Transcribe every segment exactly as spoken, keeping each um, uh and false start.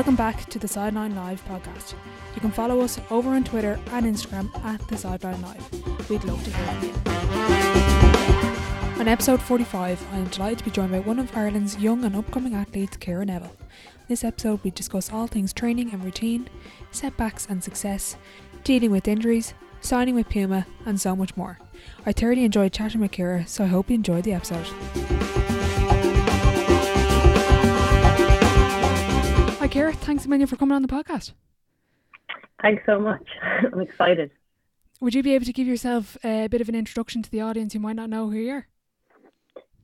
Welcome back to the Sideline Live podcast. You can follow us over on Twitter and Instagram at the Sideline Live. We'd love to hear from you. On episode forty-five, I am delighted to be joined by one of Ireland's young and upcoming athletes, Ciara Neville. In this episode, we discuss all things training and routine, setbacks and success, dealing with injuries, signing with Puma, and so much more. I thoroughly enjoyed chatting with Ciara, so I hope you enjoyed the episode. Hi Ciara, thanks a million for coming on the podcast. Thanks so much. I'm excited. Would you be able to give yourself a bit of an introduction to the audience who might not know who you are?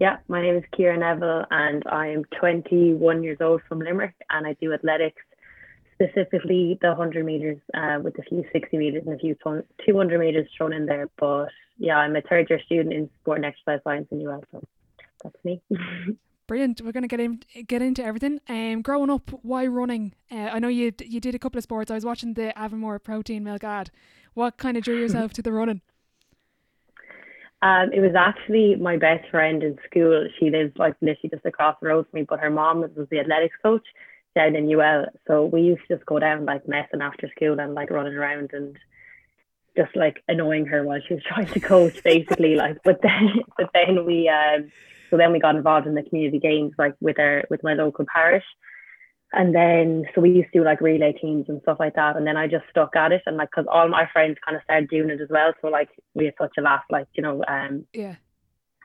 Yeah, my name is Ciara Neville and I am twenty-one years old from Limerick, and I do athletics, specifically the one hundred metres uh, with a few sixty metres and a few two hundred metres thrown in there. But yeah, I'm a third year student in sport and exercise science in U L, so that's me. Brilliant. We're going to get in, get into everything. Um, growing up, why running? Uh, I know you you did a couple of sports. I was watching the Avonmore protein milk ad. What kind of drew yourself to the running? Um, it was actually my best friend in school. She lives like literally just across the road from me, but her mom was the athletics coach down in U L. So we used to just go down like messing after school and like running around and just like annoying her while she was trying to coach, basically. like, but then but then we. Um, So then we got involved in the community games, like with our with my local parish, and then so we used to do like relay teams and stuff like that. And then I just stuck at it, and like because all my friends kind of started doing it as well, so like we had such a laugh, like you know, um, yeah,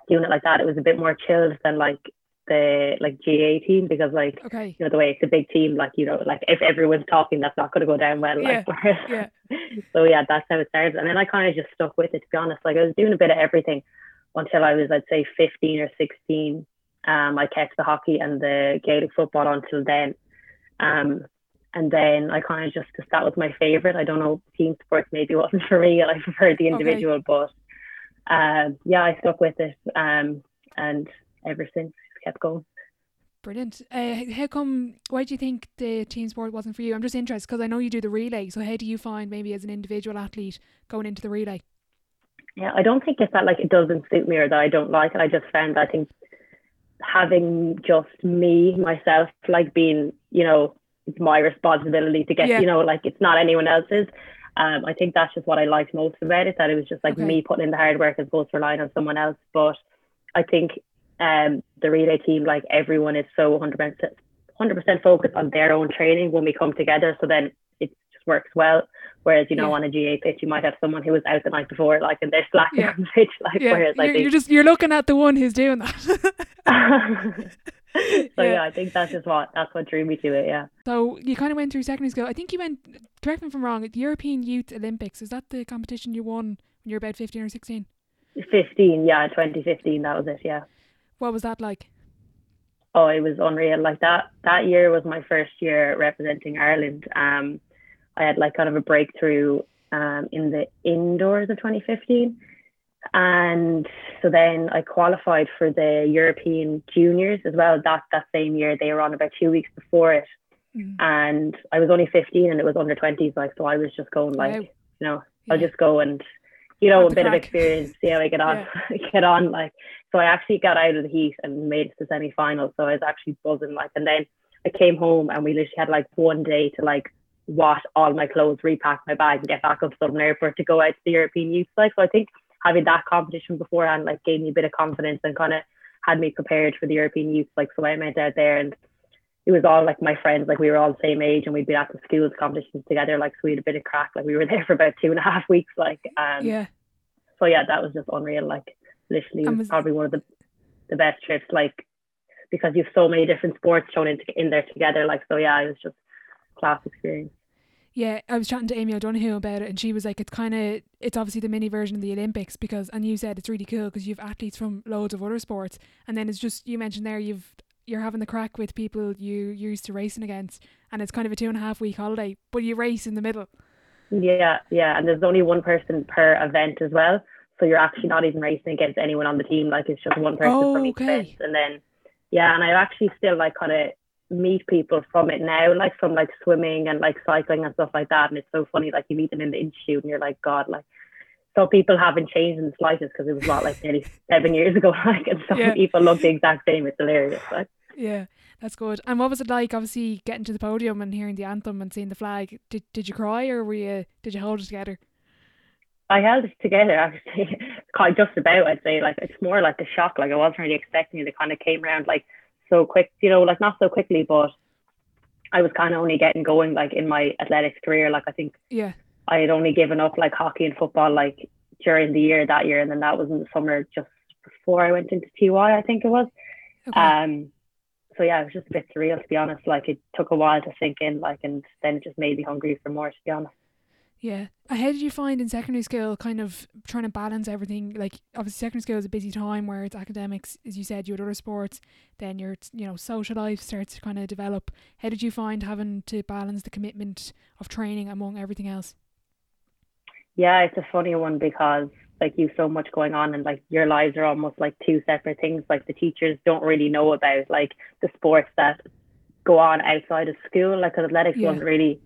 doing it like that. It was a bit more chilled than like the like G A A team because like okay. you know the way it's a big team, like you know, like if everyone's talking, that's not going to go down well. Yeah. Like, yeah. So yeah, that's how it started, and then I kind of just stuck with it. To be honest, like I was doing a bit of everything. Until I was, I'd say, fifteen or sixteen, um, I kept the hockey and the Gaelic football until then. Um, and then I kind of just, cause that was my favourite. I don't know, team sports maybe wasn't for me. I preferred the individual, okay. but um, yeah, I stuck with it. Um, and ever since, just kept going. Brilliant. Uh, how come, why do you think the team sport wasn't for you? I'm just interested because I know you do the relay. So how do you find maybe as an individual athlete going into the relay? Yeah, I don't think it's that like it doesn't suit me or that I don't like it. I just found I think having just me, myself, like being, you know, it's my responsibility to get, yeah. you know, like it's not anyone else's. Um, I think that's just what I liked most about it, that it was just like okay. me putting in the hard work as opposed to relying on someone else. But I think um, the relay team, like everyone is so one hundred percent, one hundred percent focused on their own training when we come together. So then it just works well. Whereas, you know, yeah. on a G A A pitch, you might have someone who was out the night before, like, and they're slacking yeah. on the pitch. Like, yeah. whereas, you're, I think, you're just, you're looking at the one who's doing that. so, yeah. yeah, I think that's just what, that's what drew me to it, yeah. So, you kind of went through secondary school. I think you went, correct me if I'm wrong, at the European Youth Olympics. Is that the competition you won when you were about fifteen or sixteen? fifteen, yeah, twenty fifteen, that was it, yeah. What was that like? Oh, it was unreal. Like, that, that year was my first year representing Ireland. Um, I had like kind of a breakthrough um, in the indoors of twenty fifteen. And so then I qualified for the European Juniors as well. That that same year, they were on about two weeks before it. Mm. And I was only fifteen and it was under twenties. Like, so I was just going like, wow. you know, yeah. I'll just go and, you know, Not a bit crack. of experience, see how I get on, yeah. get on. Like, so I actually got out of the heat and made it to semi-final. So I was actually buzzing like, and then I came home and we literally had like one day to like, wash all my clothes, repack my bag and get back up to Dublin Airport to go out to the European Youth. Like, so I think having that competition beforehand like gave me a bit of confidence and kind of had me prepared for the European Youth. Like, so I went out there and it was all like my friends, like we were all the same age and we'd be at the schools competitions together, like so we had a bit of crack, like we were there for about two and a half weeks like um yeah so yeah that was just unreal. Like literally was, was probably one of the the best trips, like because you've so many different sports shown in, in there together, like so yeah it was just class experience. Yeah, I was chatting to Amy O'Donohue about it and she was like, it's kind of, it's obviously the mini version of the Olympics because, and you said it's really cool because you have athletes from loads of other sports and then it's just, you mentioned there, you've, you're having the crack with people you used to racing against and it's kind of a two and a half week holiday but you race in the middle. Yeah, yeah, and there's only one person per event as well, so you're actually not even racing against anyone on the team, like it's just one person oh, from each okay. event. And then yeah, and I actually still like kind of meet people from it now, like from like swimming and like cycling and stuff like that, and it's so funny, like you meet them in the institute and you're like, God, like some people haven't changed in the slightest because it was not like nearly seven years ago, like, and some yeah. people look the exact same. It's hilarious, like Yeah, that's good. And what was it like, obviously, getting to the podium and hearing the anthem and seeing the flag? Did did you cry, or were you, did you hold it together? I held it together, actually, quite just about, I'd say. Like, it's more like a shock. Like, I wasn't really expecting it. It kind of came around, like, so quick, you know, like, not so quickly, but I was kind of only getting going, like, in my athletics career. Like, I think yeah, I had only given up, like, hockey and football, like, during the year, that year. And then that was in the summer just before I went into T Y, I think it was. Okay. Um, so, yeah, it was just a bit surreal, to be honest. Like, it took a while to sink in, like, and then it just made me hungry for more, to be honest. Yeah. How did you find in secondary school kind of trying to balance everything? Like, obviously secondary school is a busy time where it's academics, as you said, you had other sports, then your, you know, social life starts to kind of develop. How did you find having to balance the commitment of training among everything else? Yeah, it's a funny one because, like, you've so much going on and, like, your lives are almost like two separate things. Like, the teachers don't really know about, like, the sports that go on outside of school. Like, athletics yeah. wasn't really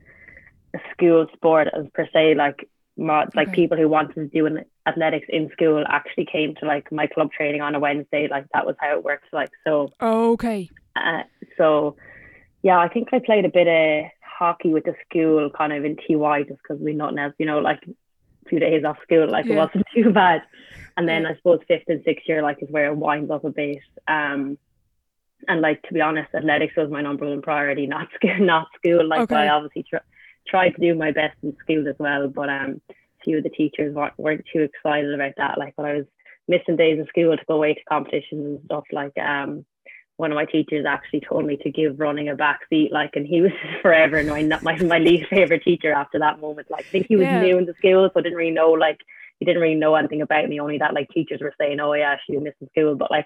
a school sport as per se. Like, more, like okay. people who wanted to do an athletics in school actually came to, like, my club training on a Wednesday. Like, that was how it works. Like, so oh, okay uh, so yeah, I think I played a bit of hockey with the school kind of in T Y just because we nothing else, you know, like two days off school, like yeah. it wasn't too bad. And then yeah. I suppose fifth and sixth year, like, is where it winds up a bit. Um and, like, to be honest, athletics was my number one priority, not school not school like okay. I obviously tr- tried to do my best in school as well, but um, a few of the teachers weren't, weren't too excited about that. Like, when I was missing days of school to go away to competitions and stuff, like, um, one of my teachers actually told me to give running a backseat, like, and he was forever my my, my least favourite teacher after that moment. Like, I think he was yeah. new in the school, so I didn't really know, like, he didn't really know anything about me, only that, like, teachers were saying, oh yeah, she was missing school. But, like,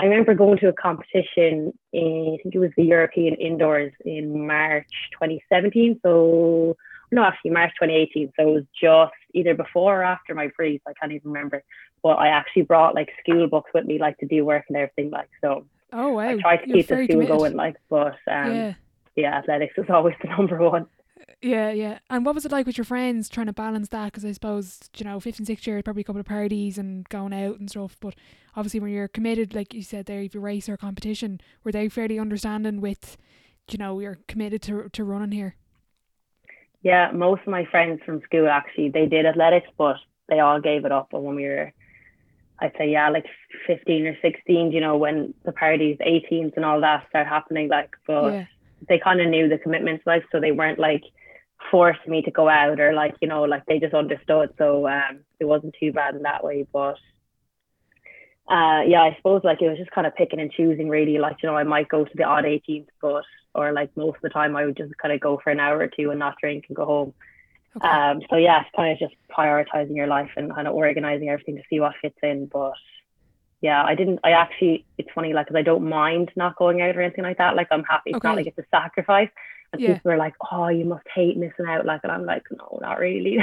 I remember going to a competition in, I think it was the European Indoors in March twenty seventeen. So, no, actually March twenty eighteen. So it was just either before or after my freeze. I can't even remember. But I actually brought, like, school books with me, like, to do work and everything. Like, so oh, wow. I tried to You're keep the school committed. going, like, but um, yeah. yeah, athletics was always the number one. Yeah, yeah. And what was it like with your friends trying to balance that? Because I suppose, you know, fifth and sixth year, probably a couple of parties and going out and stuff. But obviously when you're committed, like you said there, if you race or competition, were they fairly understanding with, you know, you're committed to to running here? Yeah, most of my friends from school, actually, they did athletics, but they all gave it up. And when we were, I'd say, yeah, like fifteen or sixteen, you know, when the parties, eighteens and all that start happening, like, but yeah. they kind of knew the commitments, like, so they weren't, like, forced me to go out or, like, you know, like, they just understood. So um it wasn't too bad in that way. But uh yeah, I suppose, like, it was just kind of picking and choosing, really. Like, you know, I might go to the odd eighteenth, but or, like, most of the time I would just kind of go for an hour or two and not drink and go home. Okay. Um so yeah, it's kind of just prioritizing your life and kind of organizing everything to see what fits in. But yeah, I didn't, I actually, it's funny, like, because I don't mind not going out or anything like that. Like, I'm happy. It's okay. Not like it's a sacrifice. And yeah. people are like, oh, you must hate missing out. Like, and I'm like, no, not really.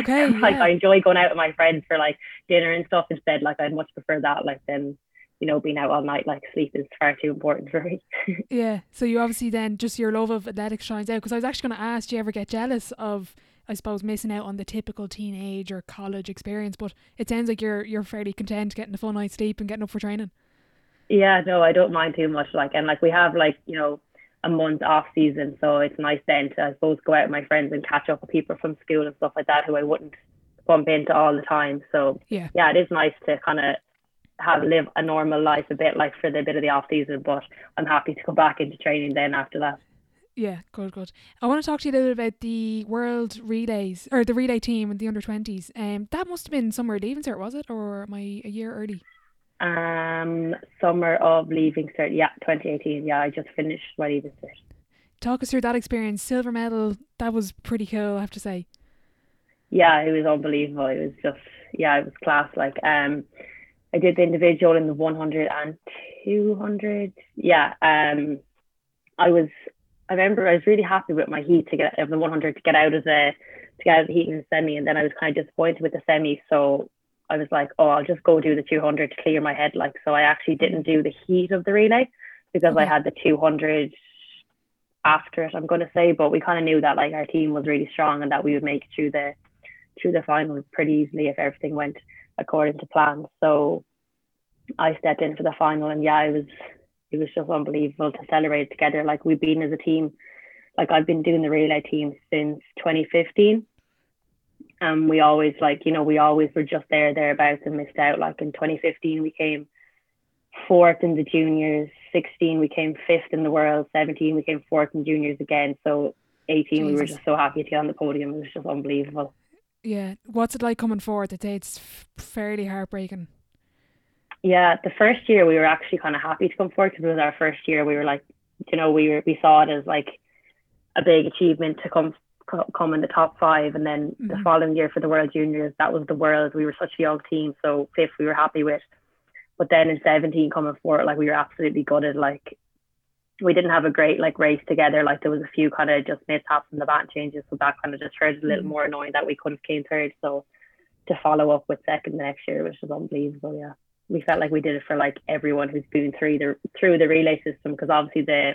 Okay. Like, yeah. I enjoy going out with my friends for, like, dinner and stuff instead. Like, I'd much prefer that, like, than, you know, being out all night. Like, sleep is far too important for me. Yeah. So you obviously then, just your love of athletics shines out. Because I was actually going to ask, do you ever get jealous of, I suppose, missing out on the typical teenage or college experience? But it sounds like you're you're fairly content getting a full night's sleep and getting up for training. Yeah, no, I don't mind too much. Like, and, like, we have, like, you know, a month off season, so it's nice then to, I suppose, go out with my friends and catch up with people from school and stuff like that who I wouldn't bump into all the time. So yeah, yeah it is nice to kind of have live a normal life a bit, like, for the bit of the off season. But I'm happy to go back into training then after that. Yeah, good, good. I want to talk to you a little bit about the World Relays, or the relay team and the under twenties. Um, that must have been summer leaving cert, was it? Or am I a year early? Um, summer of leaving cert, yeah, twenty eighteen. Yeah, I just finished my leaving cert. Talk us through that experience. Silver medal, that was pretty cool, I have to say. Yeah, it was unbelievable. It was just, yeah, it was class. Like, um, I did the individual in the one hundred and two hundred. Yeah, um, I was... I remember I was really happy with my heat to get of the one hundred to get out of the to get out of the heat in the semi, and then I was kind of disappointed with the semi, so I was like, oh, I'll just go do the two hundred to clear my head, like. So I actually didn't do the heat of the relay because okay. I had the two hundred after it, I'm going to say, but we kind of knew that, like, our team was really strong and that we would make it through the through the final pretty easily if everything went according to plan. So I stepped in for the final, and yeah, I was it was just unbelievable to celebrate together. Like, we've been as a team, like I've been doing the relay team since twenty fifteen. And we always, like, you know, we always were just there, thereabouts, and missed out. Like, in twenty fifteen, we came fourth in the juniors, sixteen, we came fifth in the world, seventeen, we came fourth in juniors again. So eighteen, Jesus. We were just so happy to get on the podium. It was just unbelievable. Yeah. What's it like coming forward? It, it's fairly heartbreaking. Yeah. The first year we were actually kind of happy to come forward, because it was our first year. We were like, you know, we were, we saw it as like a big achievement to come come in the top five. And then mm-hmm. the following year for the World Juniors, that was the world. We were such a young team, so fifth we were happy with. But then in seventeen, coming forward, like, we were absolutely gutted. Like, we didn't have a great like race together. Like, there was a few kind of just mishaps in the baton changes, so that kind of just hurt a little mm-hmm. more, knowing that we could have came third. So to follow up with second the next year, which was unbelievable. Yeah, we felt like we did it for like everyone who's been through the through the relay system, because obviously the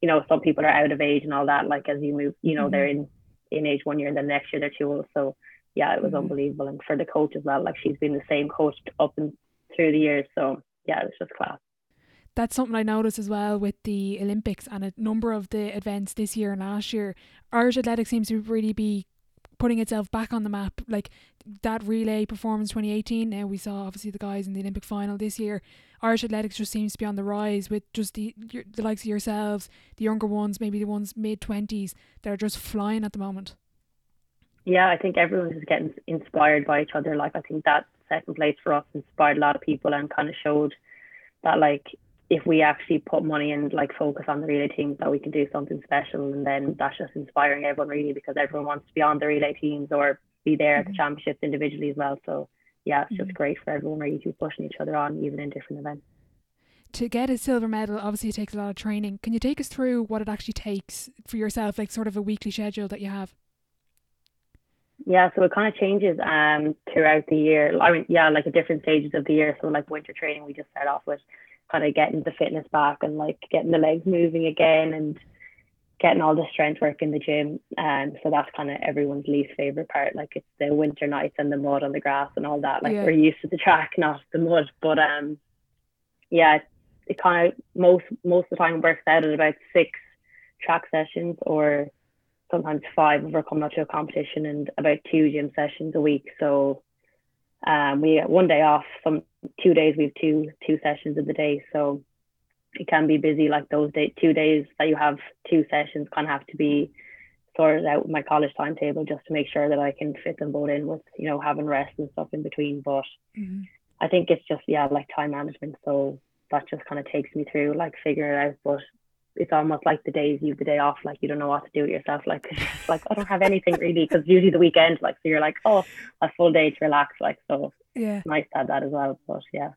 you know some people are out of age and all that. Like, as you move, you know, mm-hmm. they're in in age one year, and then next year they're too old. So yeah, it was mm-hmm. unbelievable. And for the coach as well, like, she's been the same coach up and through the years. So yeah, it was just class. That's something I noticed as well with the Olympics and a number of the events this year and last year. Irish athletics seems to really be putting itself back on the map. Like that relay performance twenty eighteen, now we saw obviously the guys in the Olympic final this year. Irish athletics just seems to be on the rise, with just the the likes of yourselves, the younger ones, maybe the ones mid twenties, they're just flying at the moment. Yeah, I think everyone's just getting inspired by each other. Like, I think that second place for us inspired a lot of people, and kind of showed that, like, if we actually put money and like focus on the relay teams, that we can do something special. And then that's just inspiring everyone, really, because everyone wants to be on the relay teams or be there mm-hmm. at the championships individually as well. So yeah, it's mm-hmm. just great for everyone really to be pushing each other on, even in different events. To get a silver medal, obviously it takes a lot of training. Can you take us through what it actually takes for yourself, like sort of a weekly schedule that you have? Yeah, so it kind of changes um throughout the year. I mean, yeah, like at different stages of the year. So like winter training, we just start off with kind of getting the fitness back and like getting the legs moving again and getting all the strength work in the gym. Um, so that's kind of everyone's least favorite part. Like, it's the winter nights and the mud on the grass and all that. Like yeah. we're used to the track, not the mud. But um, yeah, it, it kind of most most of the time works out at about six track sessions, or sometimes five if we're coming up to a competition, and about two gym sessions a week. So um, we get one day off. Some two days we have two two sessions of the day, so it can be busy. Like those day two days that you have two sessions kind of have to be sorted out with my college timetable, just to make sure that I can fit them both in with, you know, having rest and stuff in between. But mm-hmm. I think it's just yeah like time management, so that just kind of takes me through like figuring it out. But it's almost like the days you have the day off, like you don't know what to do with yourself. Like, like I don't have anything really, because usually the weekend, like, so you're like, oh, a full day to relax, like, so yeah, it's nice to have that as well. But yeah,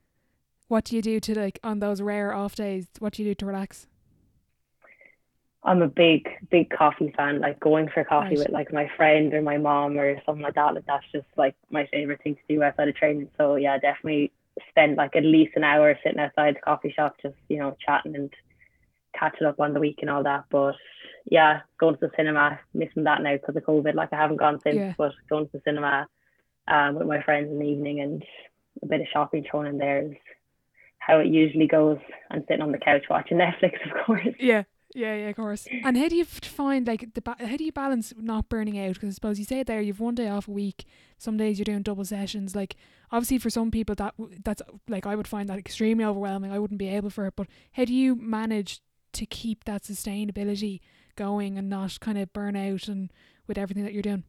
what do you do to like on those rare off days? What do you do to relax? I'm a big, big coffee fan. Like going for coffee right. with like my friend or my mom or something like that. Like that's just like my favorite thing to do outside of training. So yeah, definitely spend like at least an hour sitting outside the coffee shop, just you know chatting and catching up on the week and all that. But yeah, going to the cinema, missing that now because of COVID. Like I haven't gone since, yeah. but going to the cinema um, with my friends in the evening and a bit of shopping thrown in there is how it usually goes. And sitting on the couch watching Netflix, of course. Yeah, yeah, yeah, of course. And how do you find like the ba- how do you balance not burning out? Because I suppose you say there you've one day off a week. Some days you're doing double sessions. Like obviously for some people that that's like I would find that extremely overwhelming. I wouldn't be able for it. But how do you manage to keep that sustainability going and not kind of burn out and with everything that you're doing?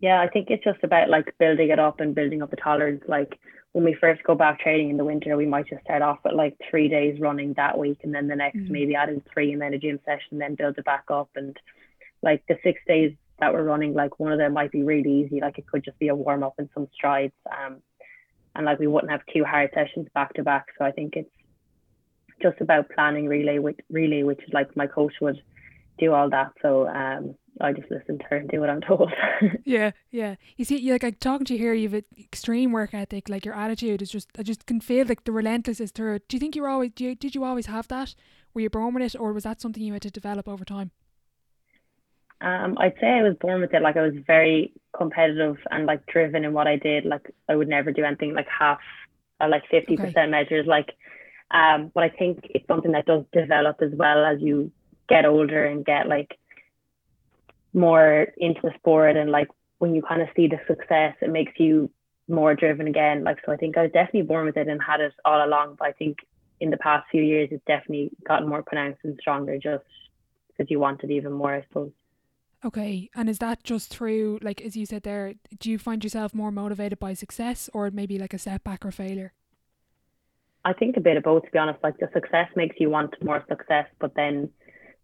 Yeah, I think it's just about like building it up and building up the tolerance. Like when we first go back training in the winter, we might just start off with like three days running that week, and then the next mm. maybe add in three and then a gym session, then build it back up. And like the six days that we're running, like one of them might be really easy. Like it could just be a warm up and some strides. Um, and like we wouldn't have two hard sessions back to back. So I think it's just about planning relay with relay which is like my coach would do all that, so um I just listen to her and do what I'm told. yeah yeah you see like I'm talking to you here, you have an extreme work ethic. Like your attitude is just I just can feel like the relentlessness through it. Do you think you were always do you, did you always have that? Were you born with it, or was that something you had to develop over time? um I'd say I was born with it. Like I was very competitive and like driven in what I did. Like I would never do anything like half or like fifty percent okay. measures. Like Um, but I think it's something that does develop as well as you get older and get like more into the sport, and like when you kind of see the success, it makes you more driven again. Like, so I think I was definitely born with it and had it all along, but I think in the past few years it's definitely gotten more pronounced and stronger just because you want it even more, I suppose. Okay, and is that just through, like, as you said there, do you find yourself more motivated by success or maybe like a setback or failure? I think a bit of both, to be honest. Like, the success makes you want more success, but then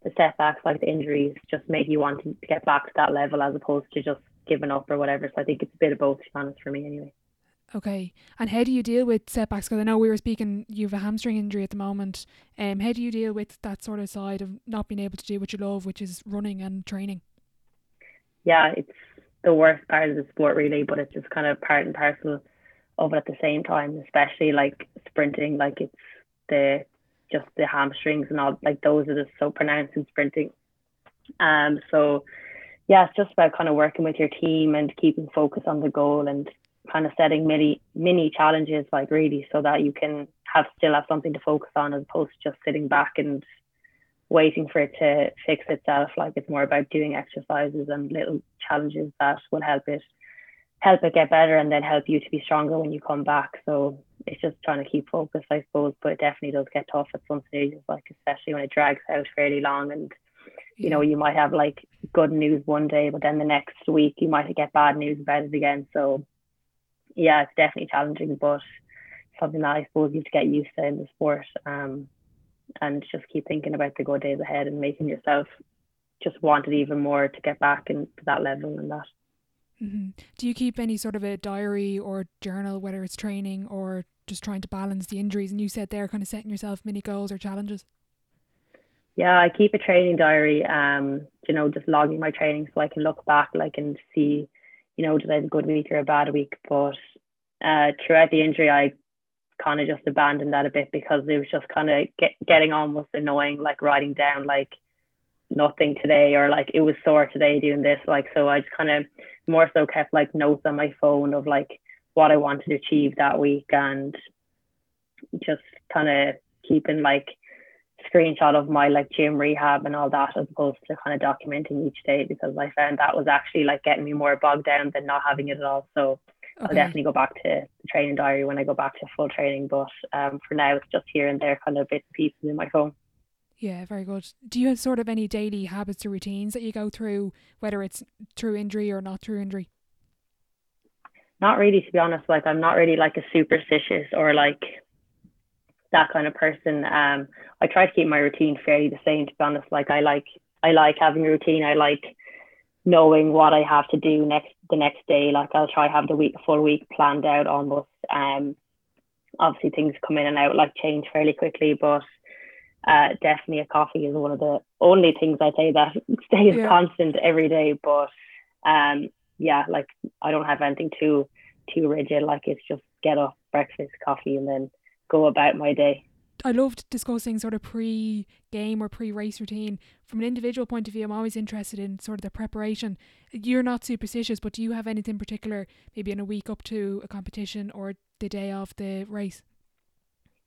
the setbacks, like the injuries, just make you want to get back to that level as opposed to just giving up or whatever. So I think it's a bit of both, to be honest, for me anyway. Okay, and how do you deal with setbacks? Because I know we were speaking, you have a hamstring injury at the moment. Um, how do you deal with that sort of side of not being able to do what you love, which is running and training? Yeah, it's the worst part of the sport really, but it's just kind of part and parcel of it at the same time, especially like sprinting. Like, it's the just the hamstrings and all, like those are just so pronounced in sprinting. Um, so yeah, it's just about kind of working with your team and keeping focus on the goal and kind of setting mini mini challenges, like really, so that you can have still have something to focus on as opposed to just sitting back and waiting for it to fix itself. Like, it's more about doing exercises and little challenges that will help it help it get better and then help you to be stronger when you come back. So it's just trying to keep focused, I suppose, but it definitely does get tough at some stages, like especially when it drags out fairly long. And you know, you might have like good news one day, but then the next week you might get bad news about it again. So yeah, it's definitely challenging, but something that I suppose you have to get used to in the sport. Um, and just keep thinking about the good days ahead and making yourself just want it even more to get back and to that level and that. Mm-hmm. Do you keep any sort of a diary or journal, whether it's training or just trying to balance the injuries? And you said there, kind of setting yourself mini goals or challenges. Yeah, I keep a training diary, um, you know, just logging my training so I can look back like and see, you know, did I have a good week or a bad week? But uh, throughout the injury, I kind of just abandoned that a bit because it was just kind of get, getting almost annoying, like writing down like nothing today, or like it was sore today doing this. Like, so I just kind of more so kept like notes on my phone of like what I wanted to achieve that week, and just kind of keeping like screenshot of my like gym rehab and all that, as opposed to kind of documenting each day, because I found that was actually like getting me more bogged down than not having it at all. So okay. I'll definitely go back to the training diary when I go back to full training, but um, for now it's just here and there kind of bits and pieces in my phone. Yeah, very good. Do you have sort of any daily habits or routines that you go through, whether it's through injury or not through injury? Not really, to be honest. Like, I'm not really like a superstitious or like that kind of person. Um, I try to keep my routine fairly the same, to be honest. Like, I like I like having a routine. I like knowing what I have to do next the next day. Like, I'll try to have the week full week planned out almost. Um, obviously things come in and out, like change fairly quickly, but uh, definitely a coffee is one of the only things I say that stays yeah. constant every day. But um, yeah, like I don't have anything too too rigid. Like, it's just get up, breakfast, coffee, and then go about my day. I loved discussing sort of pre-game or pre-race routine. From an individual point of view, I'm always interested in sort of the preparation. You're not superstitious, but do you have anything particular, maybe in a week up to a competition or the day of the race?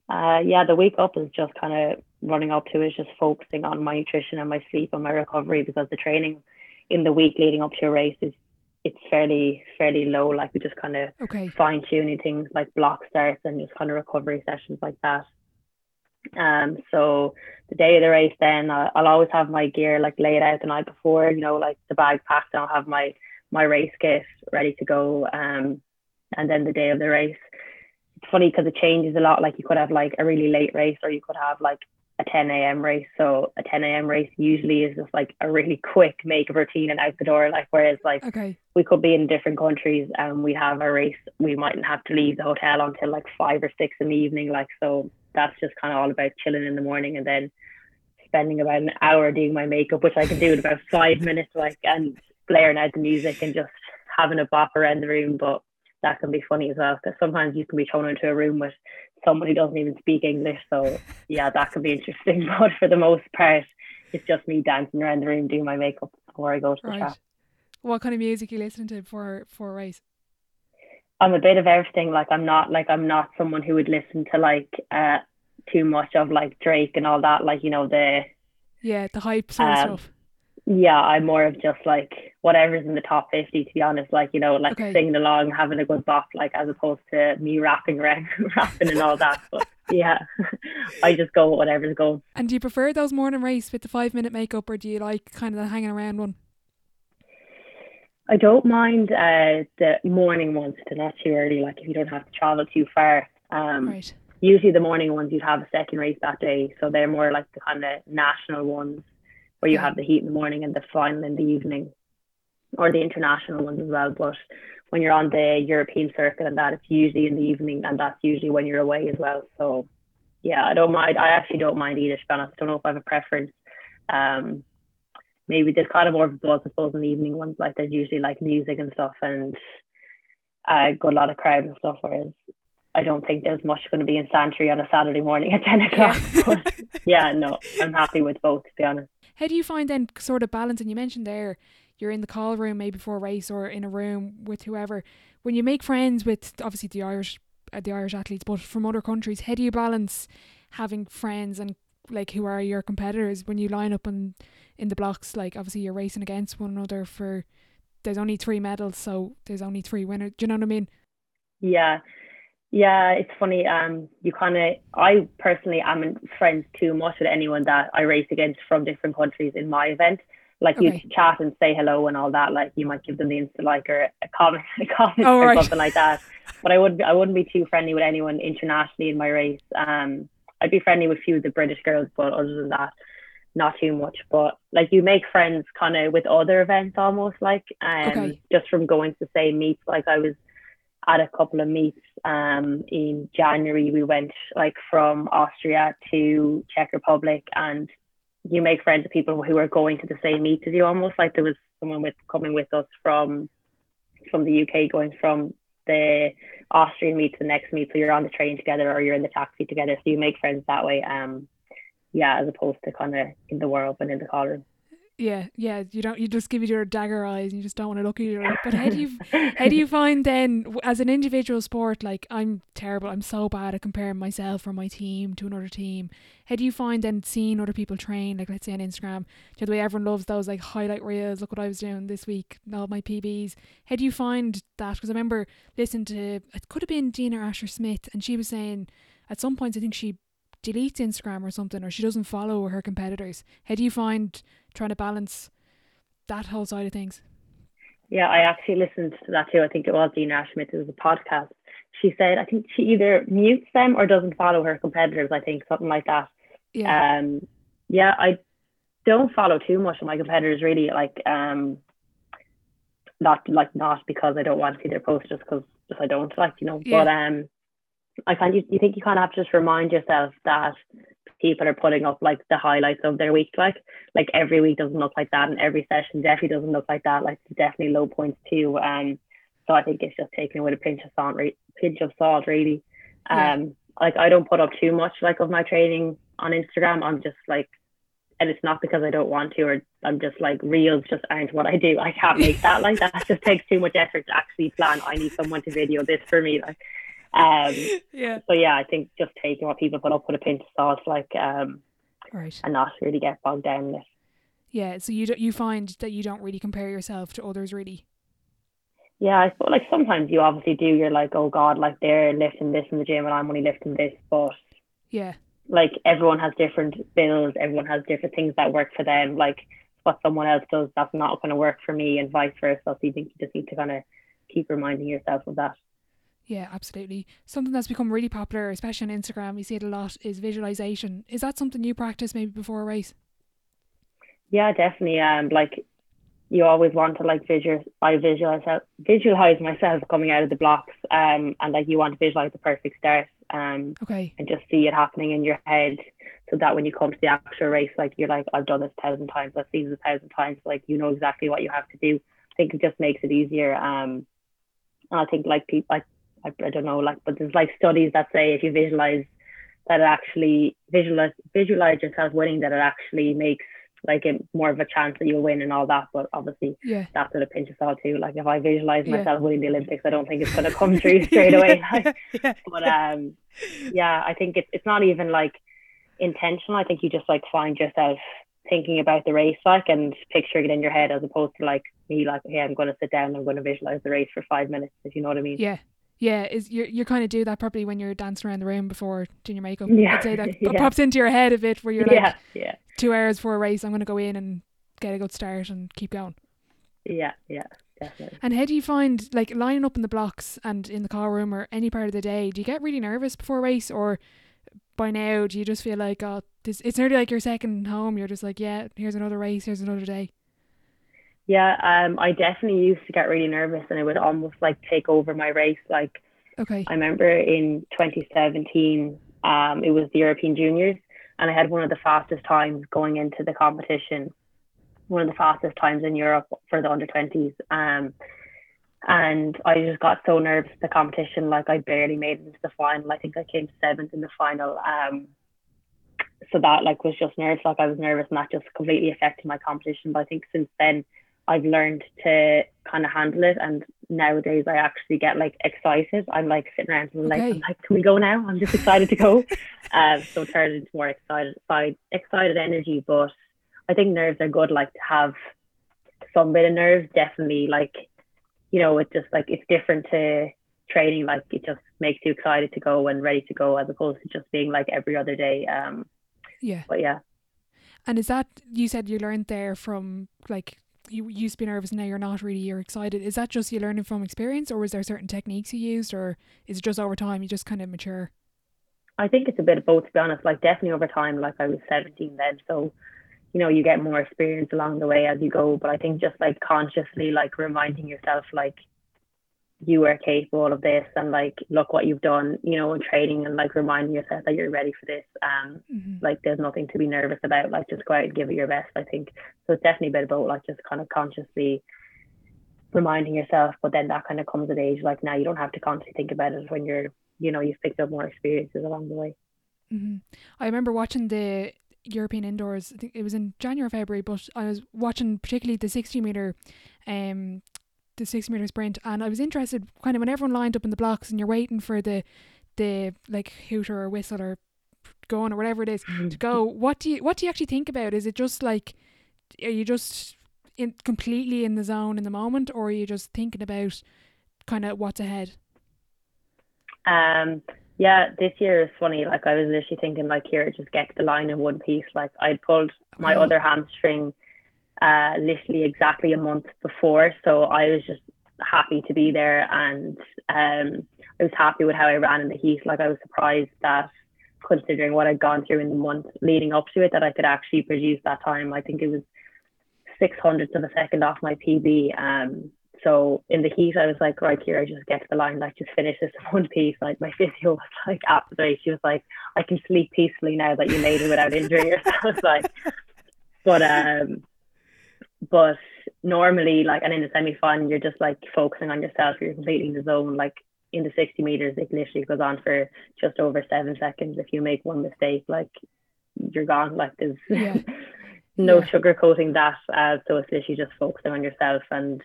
Uh, yeah, the week up is just kind of running up to is just focusing on my nutrition and my sleep and my recovery, because the training in the week leading up to a race is it's fairly fairly low. Like, we just kind of okay. fine tuning things like block starts and just kind of recovery sessions like that. Um, so the day of the race, then I'll, I'll always have my gear like laid out the night before. You know, like the bag packed, and I'll have my my race kit ready to go. Um, and then the day of the race, it's funny because it changes a lot. Like, you could have like a really late race, or you could have like a ten a.m. race. So a ten a.m. race usually is just like a really quick makeup routine and out the door. Like, whereas like okay. we could be in different countries and we have a race, we mightn't have to leave the hotel until like five or six in the evening. Like, so that's just kind of all about chilling in the morning and then spending about an hour doing my makeup, which I can do in about five minutes, like, and blaring out the music and just having a bop around the room. But that can be funny as well, because sometimes you can be thrown into a room with someone who doesn't even speak English. So yeah, that can be interesting. But for the most part, it's just me dancing around the room, doing my makeup before I go to the track. What kind of music are you listening to before for a race? I'm a bit of everything. Like, I'm not like I'm not someone who would listen to like uh, too much of like Drake and all that, like, you know, the yeah the hype sort um, of stuff. Yeah, I'm more of just like whatever's in the top fifty, to be honest, like, you know, like okay. singing along, having a good bop, like, as opposed to me rapping around rapping and all that. But yeah, I just go whatever's going. And do you prefer those morning races with the five minute makeup, or do you like kind of the hanging around one? I don't mind uh, the morning ones, they're not too early, like if you don't have to travel too far. Um, right. Usually the morning ones you'd have a second race that day, so they're more like the kind of national ones where you yeah. have the heat in the morning and the final in the evening, or the international ones as well. But when you're on the European circuit and that, it's usually in the evening, and that's usually when you're away as well. So yeah, I don't mind. I actually don't mind either, to be honest. I don't know if I have a preference. Um, maybe there's kind of more of a buzz, I suppose, in the evening ones. Like there's usually like music and stuff, and a good lot of crowd and stuff. Whereas I don't think there's much going to be in Santry on a Saturday morning at ten o'clock. Yeah. But yeah, no, I'm happy with both, to be honest. How do you find then sort of balance? And you mentioned there, you're in the call room maybe for a race or in a room with whoever. When you make friends with obviously the Irish uh, the Irish athletes, but from other countries, how do you balance having friends and like who are your competitors when you line up and in the blocks? Like obviously you're racing against one another for, there's only three medals, so there's only three winners. Do you know what I mean? Yeah. Yeah, it's funny. Um, you kind of, I personally am friends too much with anyone that I race against from different countries in my event. Like okay. you chat and say hello and all that. Like you might give them the Insta like or a comment, a comment oh, or right. something like that. But I wouldn't, I wouldn't be too friendly with anyone internationally in my race. Um, I'd be friendly with a few of the British girls, but other than that, not too much. But like you make friends kind of with other events almost, like um, okay. just from going to say meets. Like I was at a couple of meets um in January. We went like from Austria to Czech Republic, and you make friends with people who are going to the same meet as you almost. Like there was someone with coming with us from from the U K going from the Austrian meet to the next meet, so you're on the train together or you're in the taxi together, so you make friends that way. Um yeah, as opposed to kind of in the world and in the car room. Yeah, yeah, you don't. You just give you your dagger eyes, and you just don't want to look at you. But how do you, how do you find then as an individual sport? Like I'm terrible. I'm so bad at comparing myself or my team to another team. How do you find then seeing other people train? Like let's say on Instagram, the way everyone loves those like highlight reels. Look what I was doing this week. All my P Bs. How do you find that? Because I remember listening to, it could have been Dina Asher-Smith, and she was saying at some points I think she deletes Instagram or something, or she doesn't follow her competitors. How do you find trying to balance that whole side of things? Yeah, I actually listened to that too. I think it was Dina Asher-Smith. It was a podcast. She said, I think she either mutes them or doesn't follow her competitors, I think, something like that. Yeah. Um, yeah, I don't follow too much of my competitors really, like um, not like not because I don't want to see their posts, just because just I don't, like, you know. Yeah. But um, I kind of, you think you kind of have to just remind yourself that people are putting up like the highlights of their week, like like every week doesn't look like that, and every session definitely doesn't look like that. Like definitely low points too. Um, so I think it's just taking it with a pinch of salt, re- pinch of salt, really. Um, yeah. Like I don't put up too much like of my training on Instagram. I'm just like, and it's not because I don't want to, or I'm just like reels just aren't what I do. I can't make that like that. It just takes too much effort to actually plan. I need someone to video this for me, like. um yeah so yeah I think just taking what people put up with a pinch of salt, like um right. and not really get bogged down in it. Yeah, so you do, you find that you don't really compare yourself to others really? Yeah, I suppose like sometimes you obviously do, you're like, oh god, like they're lifting this in the gym and I'm only lifting this, but yeah, like everyone has different builds, everyone has different things that work for them, like what someone else does that's not going to work for me and vice versa. So you think you just need to kind of keep reminding yourself of that. Yeah, absolutely. Something that's become really popular, especially on Instagram, you see it a lot, is visualization. Is that something you practice maybe before a race? Yeah, definitely. Um, like you always want to like visual. I visualize visualize myself coming out of the blocks. Um, and like you want to visualize the perfect start. Um, okay. And just see it happening in your head, so that when you come to the actual race, like you're like, I've done this a thousand times, I've seen this a thousand times. Like you know exactly what you have to do. I think it just makes it easier. Um, and I think like people like. I, I don't know, like, but there's like studies that say if you visualize that it actually visualize visualize yourself winning, that it actually makes like a, more of a chance that you'll win and all that, but obviously yeah. that's what a pinch of salt too. Like if I visualize myself yeah. winning the Olympics, I don't think it's going to come through straight away. Like, yeah. But um, yeah, I think it's it's not even like intentional. I think you just like find yourself thinking about the race, like, and picturing it in your head, as opposed to like me, like, hey, I'm going to sit down, I'm going to visualize the race for five minutes. If you know what I mean? Yeah. Yeah, is you you kind of do that probably when you're dancing around the room before doing your makeup. Yeah, I'd say that yeah. pops into your head a bit where you're like, yeah, yeah. two hours before a race, I'm going to go in and get a good start and keep going. Yeah, yeah, definitely. And how do you find, like, lining up in the blocks and in the call room or any part of the day, do you get really nervous before a race, or by now do you just feel like, oh, this, it's nearly like your second home, you're just like, yeah, here's another race, here's another day? Yeah, um, I definitely used to get really nervous, and it would almost like take over my race. Like, okay. I remember in twenty seventeen, um, it was the European Juniors, and I had one of the fastest times going into the competition, one of the fastest times in Europe for the under twenties. Um, and I just got so nervous at the competition, like I barely made it into the final. I think I came seventh in the final. Um, so that like was just nerves. Like I was nervous, and that just completely affected my competition. But I think since then, I've learned to kind of handle it, and nowadays I actually get like excited. I'm like sitting around and like, okay. I'm like, can we go now? I'm just excited to go. Um, so turned into more excited, excited energy. But I think nerves are good. Like to have some bit of nerves, definitely. Like, you know, it's just like it's different to training. Like it just makes you excited to go and ready to go, as opposed to just being like every other day. Um, yeah. But yeah. And is that, you said you learned there from like, you used to be nervous, now you're not really, you're excited. Is that just you learning from experience, or was there certain techniques you used, or is it just over time you just kind of mature? I think it's a bit of both, to be honest. Like definitely over time, like I was seventeen then, so you know you get more experience along the way as you go. But I think just like consciously like reminding yourself like you are capable of this, and like look what you've done, you know, in training, and like reminding yourself that you're ready for this. Um, mm-hmm. Like there's nothing to be nervous about. Like just go out and give it your best, I think. So it's definitely a bit about like just kind of consciously reminding yourself, but then that kind of comes at age. Like now you don't have to constantly think about it when you're, you know, you've picked up more experiences along the way. Mm-hmm. I remember watching the European Indoors, I think it was in January or February, but I was watching particularly the sixty meter um the six meter sprint, and I was interested kind of when everyone lined up in the blocks and you're waiting for the the like hooter or whistle or gun or whatever it is to go, what do you what do you actually think about? Is it just like, are you just in completely in the zone in the moment, or are you just thinking about kind of what's ahead? Um yeah, this year is funny, like I was literally thinking like, here, just get the line in one piece. Like I pulled my oh. other hamstring Uh, literally exactly a month before, so I was just happy to be there, and um, I was happy with how I ran in the heat. Like I was surprised that, considering what I'd gone through in the month leading up to it, that I could actually produce that time. I think it was six hundredths of a second off my P B. Um, so in the heat, I was like, right, here, I just get to the line, like just finish this in one piece. Like my physio was like, after the race, she was like, I can sleep peacefully now that you made it without injuring yourself. Like, but um. But normally, like, and in the semi-final, you're just like focusing on yourself. You're completely in the zone. Like in the sixty meters, it literally goes on for just over seven seconds. If you make one mistake, like you're gone. Like there's yeah. no yeah. sugarcoating that. Uh, so it's literally just focusing on yourself and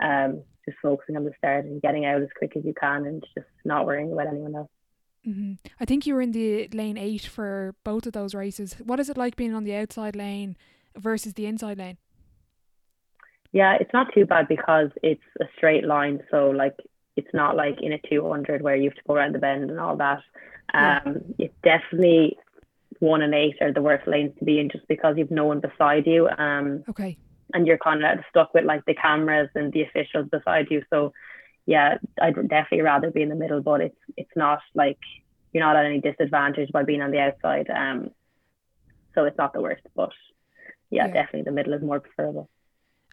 um, just focusing on the start and getting out as quick as you can, and just not worrying about anyone else. Mm-hmm. I think you were in the lane eight for both of those races. What is it like being on the outside lane versus the inside lane? Yeah, it's not too bad because it's a straight line. So like, it's not like in a two hundred where you have to go around the bend and all that. Um, yeah. It's definitely one and eight are the worst lanes to be in, just because you've no one beside you. Um, okay. And you're kind of stuck with like the cameras and the officials beside you. So yeah, I'd definitely rather be in the middle, but it's it's not like you're not at any disadvantage by being on the outside. Um, so it's not the worst, but yeah, yeah. definitely the middle is more preferable.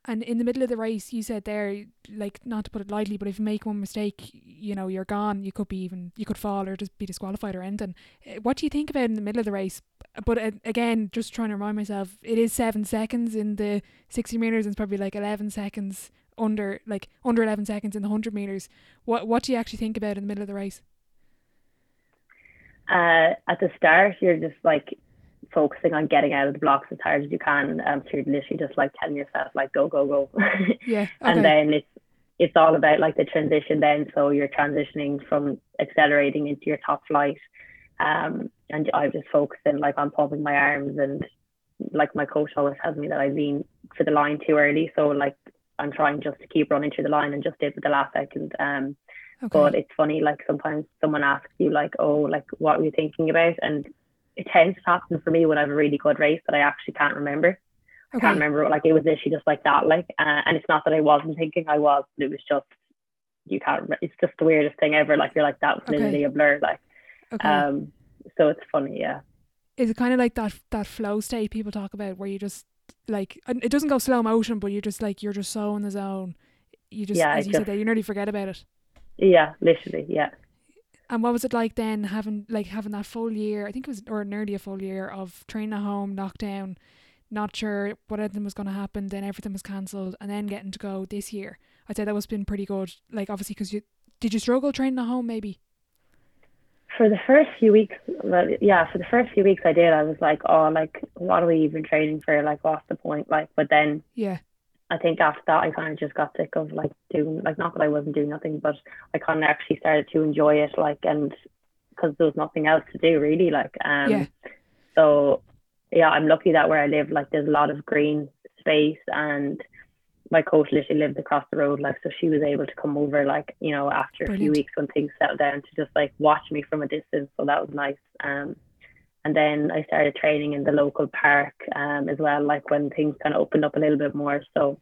And in the middle of the race, you said there, like, not to put it lightly, but if you make one mistake, you know, you're gone. You could be even, you could fall or just be disqualified or anything. What do you think about in the middle of the race? But uh, again, just trying to remind myself, it is seven seconds in the sixty metres, and it's probably like eleven seconds under, like under eleven seconds in the one hundred metres. What, what do you actually think about in the middle of the race? Uh, at the start, you're just like focusing on getting out of the blocks as hard as you can, um, so you're literally just like telling yourself like go go go. Yeah. Okay. And then it's it's all about like the transition then, so you're transitioning from accelerating into your top flight, um, and I'm just focusing like on pumping my arms, and like my coach always tells me that I lean for the line too early, so like I'm trying just to keep running through the line and just dip at the last second. Um, okay. But it's funny, like sometimes someone asks you like, oh, like what were you thinking about? And it tends to happen for me when I have a really good race that I actually can't remember. I okay. can't remember what, like it was literally just like that, like, uh, and it's not that I wasn't thinking, I was, it was just, you can't, it's just the weirdest thing ever, like you're like that was okay. literally a blur, like, okay. um, so it's funny, yeah. Is it kind of like that that flow state people talk about where you just like, it doesn't go slow motion, but you're just like, you're just so in the zone, you just, yeah, as you just, said that, you nearly forget about it. Yeah, literally, yeah. And what was it like then having like having that full year, I think it was, or nearly a full year of training at home, lockdown, not sure what anything was going to happen, then everything was cancelled, and then getting to go this year? I'd say that was been pretty good, like obviously, because you, did you struggle training at home maybe? For the first few weeks, well, yeah, for the first few weeks I did, I was like, oh, like, what are we even training for? Like, what's the point? Like, but then yeah, I think after that, I kind of just got sick of like doing, like, not that I wasn't doing nothing, but I kind of actually started to enjoy it, like, and because there was nothing else to do really, like, um, yeah. So yeah, I'm lucky that where I live, like, there's a lot of green space, and my coach literally lived across the road, like, so she was able to come over, like, you know, after a Brilliant. few weeks when things settled down to just like watch me from a distance, so that was nice. Um, and then I started training in the local park, um, as well, like when things kind of opened up a little bit more, so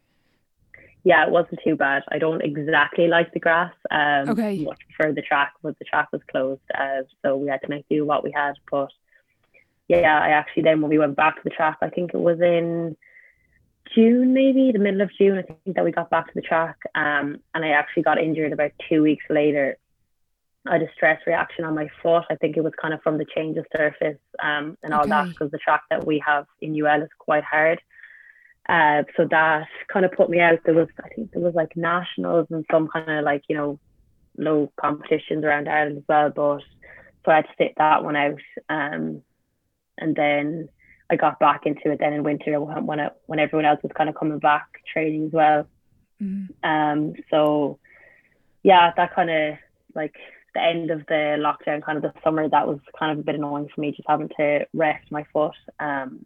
yeah, it wasn't too bad. I don't exactly like the grass, um, okay. much for the track, but the track was closed, uh, so we had to make do what we had. But yeah, I actually then when we went back to the track, I think it was in June, maybe the middle of June, I think that we got back to the track, um, and I actually got injured about two weeks later. I had a stress reaction on my foot. I think it was kind of from the change of surface, um, and all okay. that, because the track that we have in U L is quite hard, uh, so that kind of put me out. There was, I think there was like nationals and some kind of like, you know, low competitions around Ireland as well, but so I had to sit that one out, um, and then I got back into it then in winter when I, when everyone else was kind of coming back training as well. Mm-hmm. Um, so yeah, that kind of like the end of the lockdown, kind of the summer, that was kind of a bit annoying for me, just having to rest my foot. Um,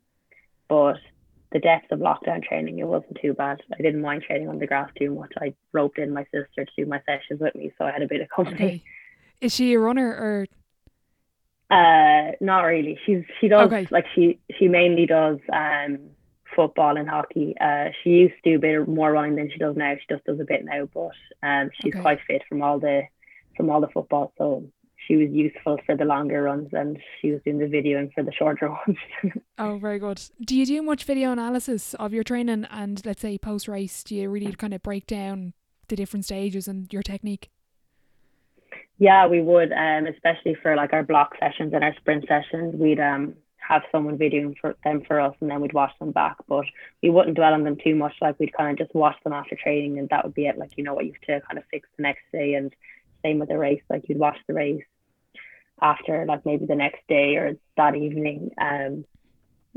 but the depth of lockdown training, it wasn't too bad. I didn't mind training on the grass too much. I roped in my sister to do my sessions with me, so I had a bit of company. Okay. Is she a runner or? Uh, not really. She's she does okay. like she she mainly does um football and hockey. Uh, she used to do a bit more running than she does now. She just does a bit now, but um, she's okay. quite fit from all the from all the football. So she was useful for the longer runs, and she was doing the videoing for the shorter ones. Oh, very good. Do you do much video analysis of your training, and let's say post race? Do you really kind of break down the different stages and your technique? Yeah, we would, um, especially for like our block sessions and our sprint sessions, we'd um, have someone videoing for them for us, and then we'd watch them back, but we wouldn't dwell on them too much. Like, we'd kind of just watch them after training, and that would be it. Like, you know what you have to kind of fix the next day, and same with the race, like you'd watch the race after, like maybe the next day or that evening, um,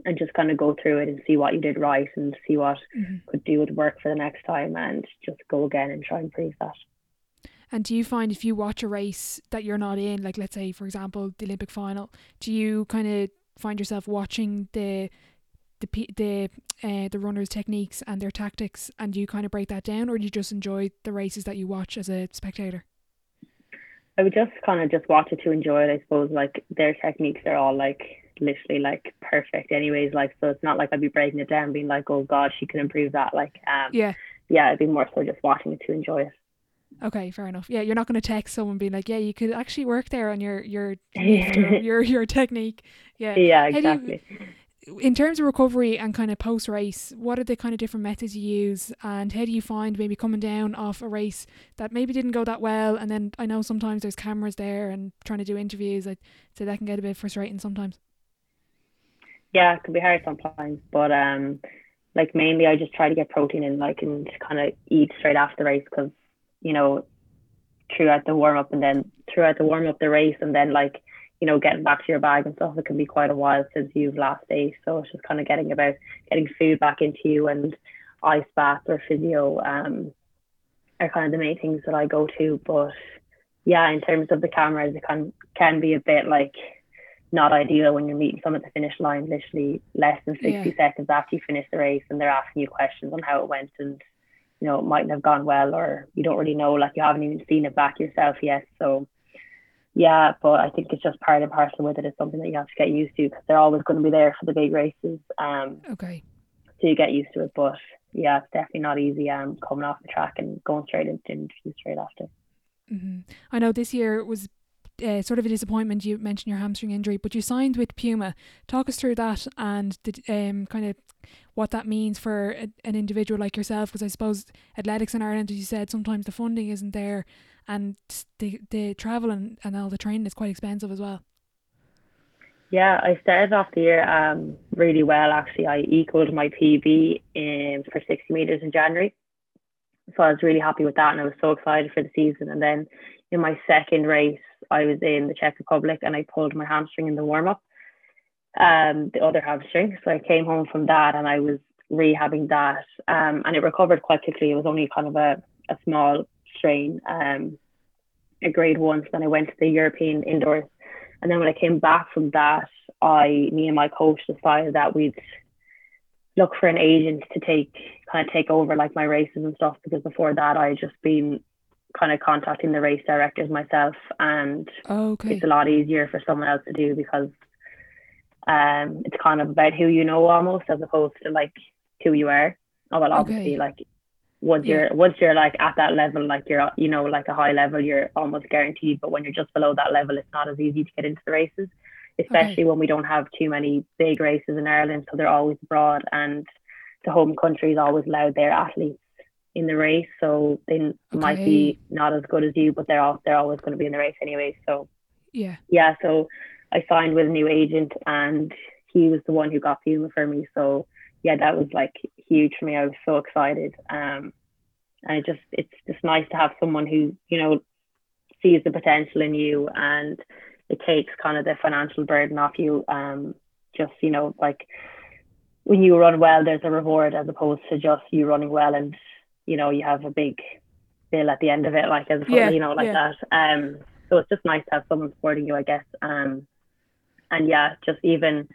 and just kind of go through it and see what you did right and see what mm-hmm. could do would work for the next time, and just go again and try and improve that. And do you find if you watch a race that you're not in, like let's say for example the Olympic final, do you kind of find yourself watching the the the uh, the runners' techniques and their tactics, and do you kind of break that down, or do you just enjoy the races that you watch as a spectator? I would just kind of just watch it to enjoy it, I suppose. Like, their techniques are all like literally like perfect anyways, like, so it's not like I'd be breaking it down being like, oh god, she can improve that, like, um yeah yeah it'd be more so just watching it to enjoy it. Okay, fair enough. Yeah, you're not going to text someone being like, yeah, you could actually work there on your your your, your your technique. Yeah, yeah, exactly. You, in terms of recovery and kind of post-race, what are the kind of different methods you use, and how do you find maybe coming down off a race that maybe didn't go that well, and then I know sometimes there's cameras there and trying to do interviews, I'd say that can get a bit frustrating sometimes. Yeah, it can be hard sometimes, but um, like mainly I just try to get protein in, like, and kind of eat straight after the race, because you know, throughout the warm up and then throughout the warm up, the race, and then like you know, getting back to your bag and stuff, it can be quite a while since you've last ate. So it's just kind of getting about getting food back into you, and ice baths or physio um, are kind of the main things that I go to. But yeah, in terms of the cameras, it can, can be a bit like not ideal when you're meeting someone at the finish line literally less than sixty yeah. seconds after you finish the race, and they're asking you questions on how it went, and you know, it mightn't have gone well, or you don't really know, like you haven't even seen it back yourself yet. So yeah, but I think it's just part and parcel with it. It's something that you have to get used to, because they're always going to be there for the big races. Um, okay. So you get used to it, but yeah, it's definitely not easy um, coming off the track and going straight into interview straight after. Mm-hmm. I know this year was uh, sort of a disappointment. You mentioned your hamstring injury, but you signed with Puma. Talk us through that and the, um, kind of what that means for a, an individual like yourself, because I suppose athletics in Ireland, as you said, sometimes the funding isn't there, and the, the travel and, and all the training is quite expensive as well. Yeah, I started off the year um, really well, actually. I equaled my P B in, for sixty metres in January. So I was really happy with that, and I was so excited for the season. And then in my second race, I was in the Czech Republic, and I pulled my hamstring in the warm-up, um, the other hamstring. So I came home from that, and I was rehabbing that. Um, and it recovered quite quickly. It was only kind of a, a small strain, um, a grade one. So then I went to the European Indoors. And then when I came back from that, I, me and my coach decided that we'd look for an agent to take, kind of take over like my races and stuff, because before that I had just been kind of contacting the race directors myself, and okay. It's a lot easier for someone else to do, because um, it's kind of about who you know almost, as opposed to like who you are. Oh, well, obviously, okay. like once yeah. you're once you're like at that level, like you're you know like a high level, you're almost guaranteed. But when you're just below that level, it's not as easy to get into the races, especially okay. when we don't have too many big races in Ireland, so they're always abroad, and the home countries always allow their athletes in the race, so they okay. might be not as good as you, but they're all, they're always going to be in the race anyway. So yeah yeah so I signed with a new agent, and he was the one who got Puma for me. So yeah, that was like huge for me. I was so excited. Um, and it just, it's just nice to have someone who, you know, sees the potential in you, and it takes kind of the financial burden off you. Um, just, you know, like when you run well, there's a reward, as opposed to just you running well and, you know, you have a big bill at the end of it, like, as yeah, you know, like yeah. that. Um, so it's just nice to have someone supporting you, I guess. Um, and yeah, just even,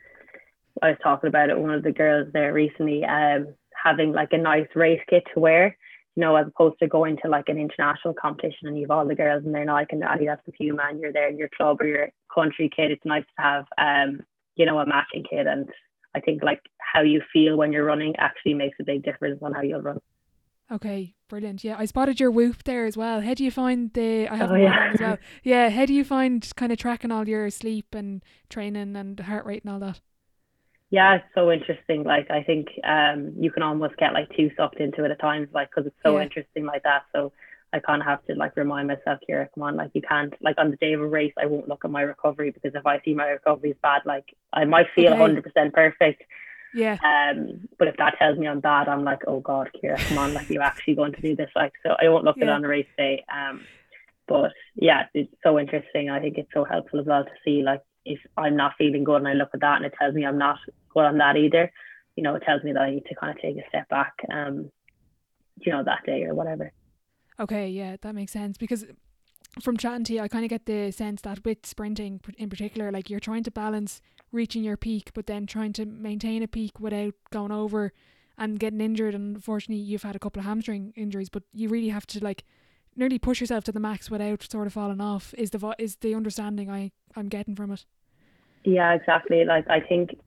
I was talking about it, one of the girls there recently, um, having like a nice race kit to wear, you know, as opposed to going to like an international competition and you've all the girls and they're like an Adidas and Puma, and you're there in your club or your country kit. It's nice to have, um, you know, a matching kit. And I think like how you feel when you're running actually makes a big difference on how you'll run. Okay, brilliant. Yeah, I spotted your whoop there as well. How do you find the? I have oh, yeah. as well. Yeah, how do you find kind of tracking all your sleep and training and heart rate and all that? Yeah, it's so interesting. Like, I think um, you can almost get like too sucked into it at times, like, because it's so yeah. interesting like that. So I kind of have to like remind myself here, come on, like you can't, like on the day of a race, I won't look at my recovery, because if I see my recovery is bad, like I might feel okay. one hundred percent perfect. Yeah. Um, but if that tells me I'm bad, I'm like, oh God, Ciara, come on, like you're actually going to do this. Like, so I won't look yeah. at it on a race day. Um, but yeah, it's so interesting. I think it's so helpful as well to see like, if I'm not feeling good and I look at that and it tells me I'm not good on that either, you know, it tells me that I need to kind of take a step back, um, you know, that day or whatever. Okay, yeah, that makes sense, because from chatting to you, I kind of get the sense that with sprinting in particular, like you're trying to balance reaching your peak, but then trying to maintain a peak without going over and getting injured. And unfortunately, you've had a couple of hamstring injuries, but you really have to like nearly push yourself to the max without sort of falling off is the vo- is the understanding I, I'm getting from it. Yeah, exactly. Like, I think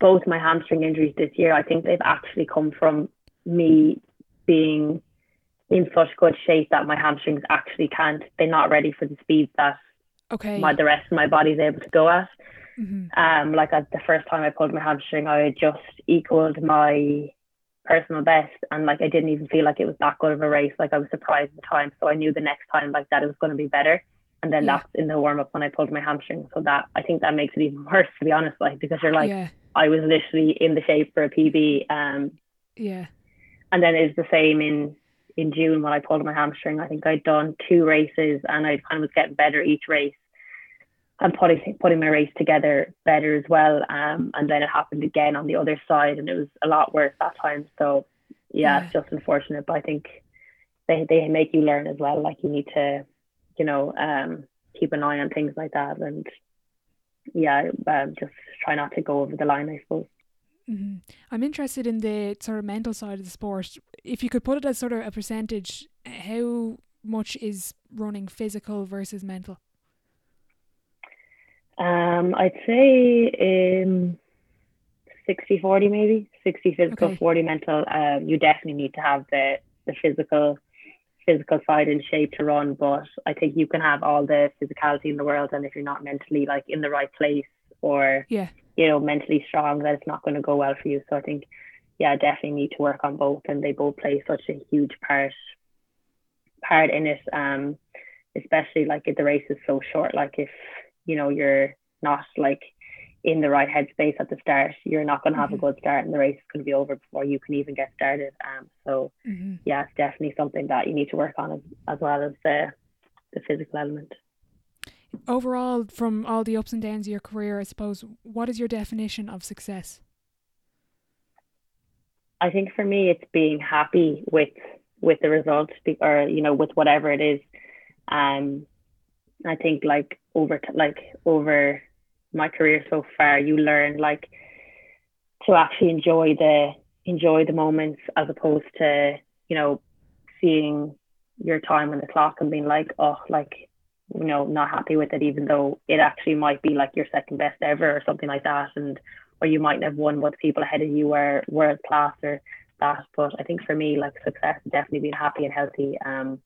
both my hamstring injuries this year, I think they've actually come from me being in such good shape that my hamstrings actually can't, they're not ready for the speed that okay. my, the rest of my body's able to go at. Mm-hmm. Um, like at the first time I pulled my hamstring, I had just equaled my personal best, and like I didn't even feel like it was that good of a race. Like I was surprised at the time, so I knew the next time like that it was going to be better. And then yeah. that's in the warm-up when I pulled my hamstring, so that I think that makes it even worse, to be honest, like, because you're like yeah. I was literally in the shape for a P B. Um yeah and then it's the same in in June when I pulled my hamstring. I think I'd done two races and I kind of was getting better each race, and putting putting my race together better as well. Um, and then it happened again on the other side, and it was a lot worse that time. So yeah, yeah. It's just unfortunate, but I think they they make you learn as well. Like, you need to, you know, um, keep an eye on things like that, and yeah, um, just try not to go over the line, I suppose. Mm-hmm. I'm interested in the sort of mental side of the sport. If you could put it as sort of a percentage, how much is running physical versus mental? Um, I'd say um, sixty forty maybe, sixty physical, okay. forty mental. Um, you definitely need to have the, the physical physical side in shape to run, but I think you can have all the physicality in the world, and if you're not mentally like in the right place or yeah. you know, mentally strong, that it's not going to go well for you. So I think, yeah, definitely need to work on both, and they both play such a huge part part in it. Um, especially like if the race is so short, like if you know you're not like in the right headspace at the start, you're not going to have mm-hmm. a good start, and the race is going to be over before you can even get started. Um, so mm-hmm. yeah, it's definitely something that you need to work on as, as well as the the physical element. Overall, from all the ups and downs of your career, I suppose, what is your definition of success? I think for me, it's being happy with with the result, or you know, with whatever it is. Um, I think like over t- like over my career so far, you learn like to actually enjoy the enjoy the moments, as opposed to, you know, seeing your time on the clock and being like, oh, like, you know, not happy with it, even though it actually might be like your second best ever or something like that, and or you might have won what people ahead of you were world class or that. But I think for me, like, success is definitely being happy and healthy, um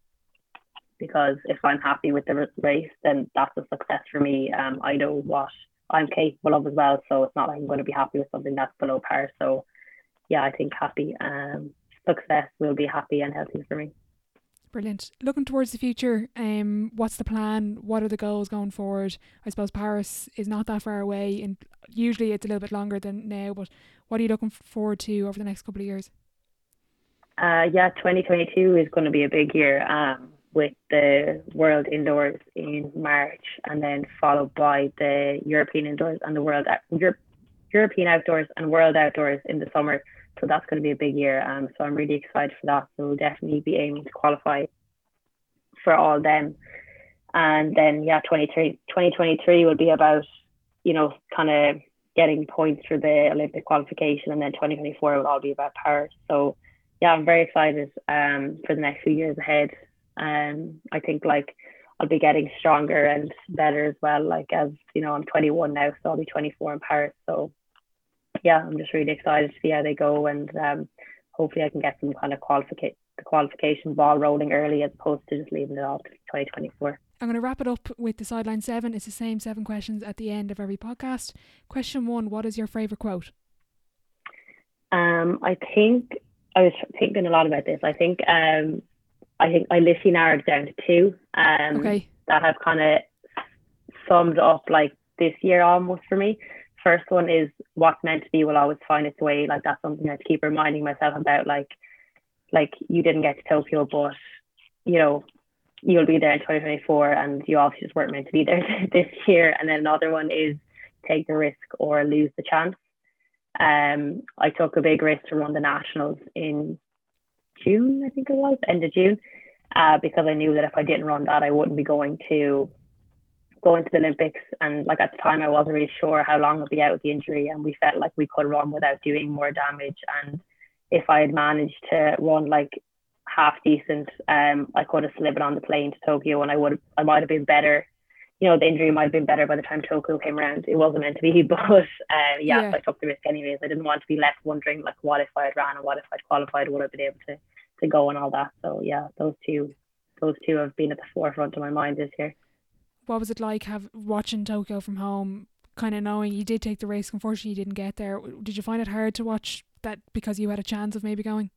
because if I'm happy with the race, then that's a success for me. um I know what I'm capable of as well, so it's not like I'm going to be happy with something that's below par. So yeah, I think happy um success will be happy and healthy for me. Brilliant. Looking towards the future, um, what's the plan? What are the goals going forward? I suppose Paris is not that far away, and usually it's a little bit longer than now, but what are you looking forward to over the next couple of years? Uh, yeah, twenty twenty-two is going to be a big year, um, with the World Indoors in March, and then followed by the European Indoors and the World Euro- European Outdoors and World Outdoors in the summer. So that's going to be a big year. Um, so I'm really excited for that. So we'll definitely be aiming to qualify for all them. And then, yeah, twenty twenty-three will be about, you know, kind of getting points for the Olympic qualification. And then twenty twenty-four will all be about Paris. So, yeah, I'm very excited um, for the next few years ahead. Um, I think, like, I'll be getting stronger and better as well. Like, as, you know, I'm twenty-one now, so I'll be twenty-four in Paris. So, yeah, I'm just really excited to see how they go, and um, hopefully I can get some kind of qualifica- the qualification ball rolling early, as opposed to just leaving it all to twenty twenty-four. I'm going to wrap it up with the Sideline seven. It's the same seven questions at the end of every podcast. Question one, what is your favourite quote? Um, I think, I was thinking a lot about this. I think um, I think I literally narrowed it down to two um, okay. that have kind of summed up like this year almost for me. First one is, what's meant to be will always find its way. Like, that's something I keep reminding myself about. Like, like you didn't get to Tokyo, but you know, you'll be there in twenty twenty-four, and you obviously just weren't meant to be there this year. And then another one is, take the risk or lose the chance. Um, I took a big risk to run the nationals in June, I think it was, end of June, uh, because I knew that if I didn't run that, I wouldn't be going to. going to the Olympics. And like, at the time I wasn't really sure how long I'd be out with the injury, and we felt like we could run without doing more damage, and if I had managed to run like half decent, um, I could have slipped on the plane to Tokyo, and I would have, I might have been better, you know, the injury might have been better by the time Tokyo came around. It wasn't meant to be, but um, yeah, yeah. So I took the risk anyways. I didn't want to be left wondering like, what if I had ran, and what if I'd qualified, would I have been able to, to go and all that. So yeah, those two those two have been at the forefront of my mind this year. What was it like have watching Tokyo from home, kind of knowing you did take the race, unfortunately you didn't get there? Did you find it hard to watch that because you had a chance of maybe going?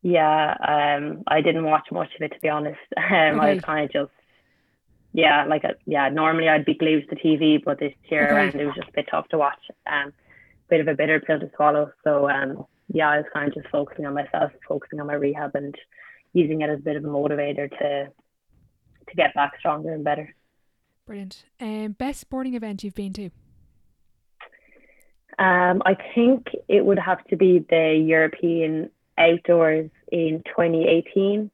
Yeah, um, I didn't watch much of it, to be honest. Um, okay. I was kind of just, yeah, like, a, yeah, normally I'd be glued to the T V, but this year okay. around it was just a bit tough to watch. Um, bit of a bitter pill to swallow. So, um, yeah, I was kind of just focusing on myself, focusing on my rehab, and using it as a bit of a motivator to, to get back stronger and better. Brilliant. Um, best sporting event you've been to? Um, I think it would have to be the European Outdoors in twenty eighteen.